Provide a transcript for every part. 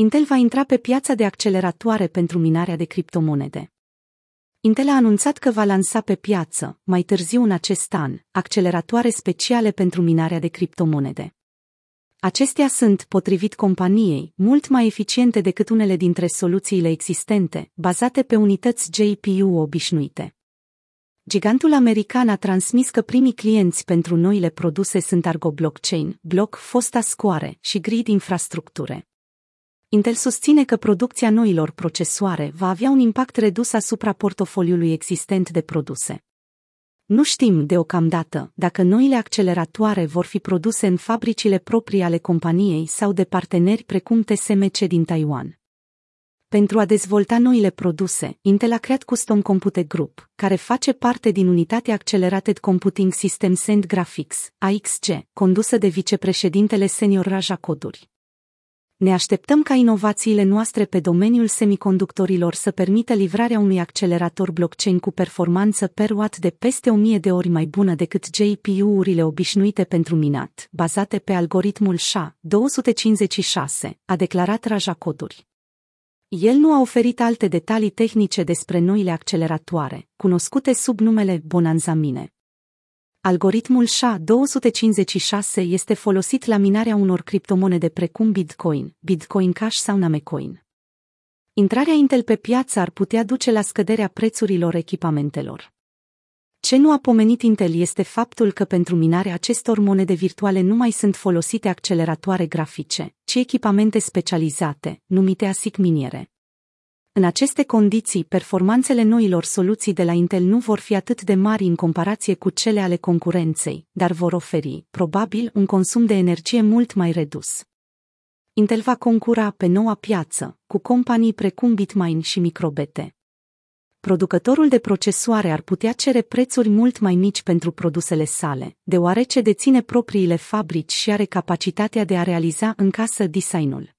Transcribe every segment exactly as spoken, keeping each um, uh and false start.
Intel va intra pe piața de acceleratoare pentru minarea de criptomonede. Intel a anunțat că va lansa pe piață, mai târziu în acest an, acceleratoare speciale pentru minarea de criptomonede. Acestea sunt, potrivit companiei, mult mai eficiente decât unele dintre soluțiile existente, bazate pe unități G P U obișnuite. Gigantul american a transmis că primii clienți pentru noile produse sunt Argo Blockchain, Block, fosta Square și Grid Infrastructure. Intel susține că producția noilor procesoare va avea un impact redus asupra portofoliului existent de produse. Nu știm deocamdată dacă noile acceleratoare vor fi produse în fabricile proprii ale companiei sau de parteneri precum T S M C din Taiwan. Pentru a dezvolta noile produse, Intel a creat Custom Compute Group, care face parte din unitatea Accelerated Computing Systems and Graphics, A X G, condusă de vicepreședintele senior Raja Koduri. Ne așteptăm ca inovațiile noastre pe domeniul semiconductorilor să permită livrarea unui accelerator blockchain cu performanță per watt de peste o mie de ori mai bună decât G P U-urile obișnuite pentru minat, bazate pe algoritmul S H A două sute cincizeci și șase, a declarat Raja Koduri. El nu a oferit alte detalii tehnice despre noile acceleratoare, cunoscute sub numele BonanzaMine. Algoritmul S H A două sute cincizeci și șase este folosit la minarea unor criptomonede precum Bitcoin, Bitcoin Cash sau Namecoin. Intrarea Intel pe piață ar putea duce la scăderea prețurilor echipamentelor. Ce nu a pomenit Intel este faptul că pentru minarea acestor monede virtuale nu mai sunt folosite acceleratoare grafice, ci echipamente specializate, numite A S I C miniere. În aceste condiții, performanțele noilor soluții de la Intel nu vor fi atât de mari în comparație cu cele ale concurenței, dar vor oferi, probabil, un consum de energie mult mai redus. Intel va concura pe noua piață, cu companii precum Bitmain și MicroBT. Producătorul de procesoare ar putea cere prețuri mult mai mici pentru produsele sale, deoarece deține propriile fabrici și are capacitatea de a realiza în casă designul.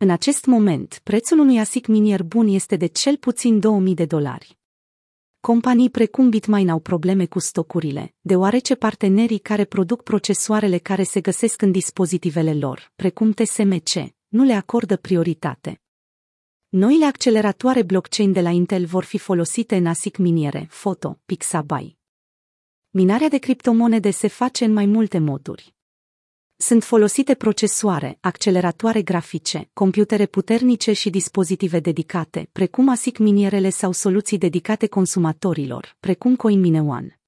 În acest moment, prețul unui A S I C minier bun este de cel puțin două mii de dolari. Companii precum Bitmain au probleme cu stocurile, deoarece partenerii care produc procesoarele care se găsesc în dispozitivele lor, precum T S M C, nu le acordă prioritate. Noile acceleratoare blockchain de la Intel vor fi folosite în A S I C miniere, foto, pixabai. Minarea de criptomonede se face în mai multe moduri. Sunt folosite procesoare, acceleratoare grafice, computere puternice și dispozitive dedicate, precum A S I C minierele sau soluții dedicate consumatorilor, precum Coinmine One.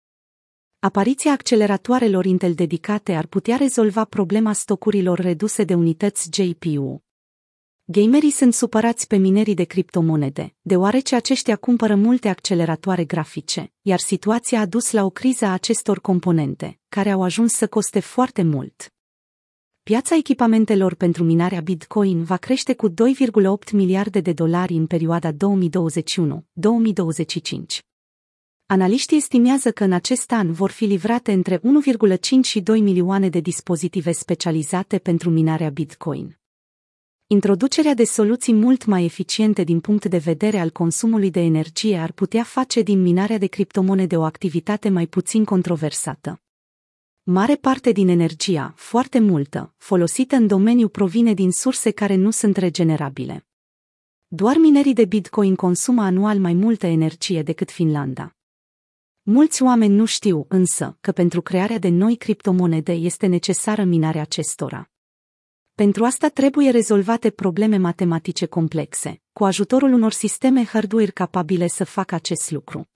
Apariția acceleratoarelor Intel dedicate ar putea rezolva problema stocurilor reduse de unități G P U. Gamerii sunt supărați pe minerii de criptomonede, deoarece aceștia cumpără multe acceleratoare grafice, iar situația a dus la o criză a acestor componente, care au ajuns să coste foarte mult. Piața echipamentelor pentru minarea Bitcoin va crește cu doi virgulă opt miliarde de dolari în perioada două mii douăzeci și unu două mii douăzeci și cinci. Analiștii estimează că în acest an vor fi livrate între unu virgulă cinci și doi milioane de dispozitive specializate pentru minarea Bitcoin. Introducerea de soluții mult mai eficiente din punct de vedere al consumului de energie ar putea face din minarea de criptomonede o activitate mai puțin controversată. Mare parte din energia, foarte multă, folosită în domeniu provine din surse care nu sunt regenerabile. Doar minerii de Bitcoin consumă anual mai multă energie decât Finlanda. Mulți oameni nu știu, însă, că pentru crearea de noi criptomonede este necesară minarea acestora. Pentru asta trebuie rezolvate probleme matematice complexe, cu ajutorul unor sisteme hardware capabile să facă acest lucru.